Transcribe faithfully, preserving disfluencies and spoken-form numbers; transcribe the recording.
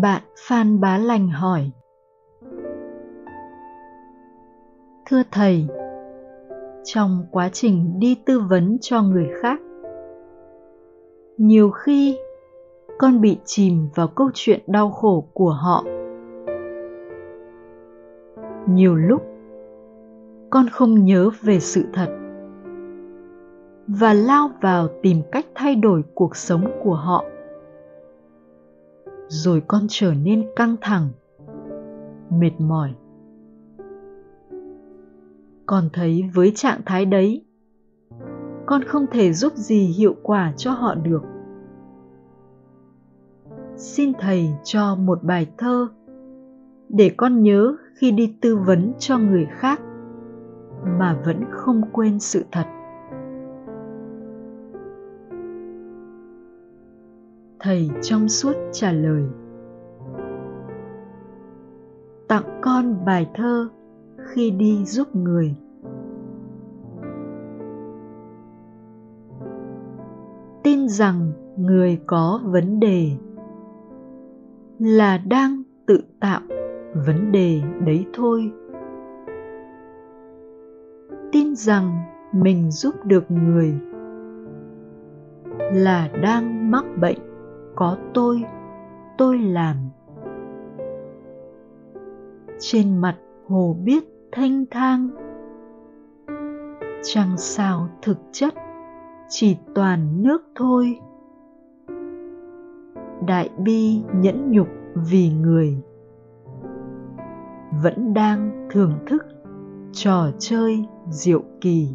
Bạn Phan Bá Lành hỏi: Thưa Thầy, trong quá trình đi tư vấn cho người khác, nhiều khi con bị chìm vào câu chuyện đau khổ của họ. Nhiều lúc con không nhớ về sự thật và lao vào tìm cách thay đổi cuộc sống của họ. Rồi con trở nên căng thẳng, mệt mỏi. Con thấy với trạng thái đấy, con không thể giúp gì hiệu quả cho họ được. Xin Thầy cho một bài thơ để con nhớ khi đi tư vấn cho người khác mà vẫn không quên sự thật. Thầy trong suốt trả lời: Tặng con bài thơ khi đi giúp người. Tin rằng người có vấn đề là đang tự tạo vấn đề đấy thôi. Tin rằng mình giúp được người là đang mắc bệnh có tôi, tôi làm. Trên mặt hồ biết thanh thang, chẳng sao thực chất chỉ toàn nước thôi. Đại bi nhẫn nhục vì người, vẫn đang thưởng thức trò chơi diệu kỳ.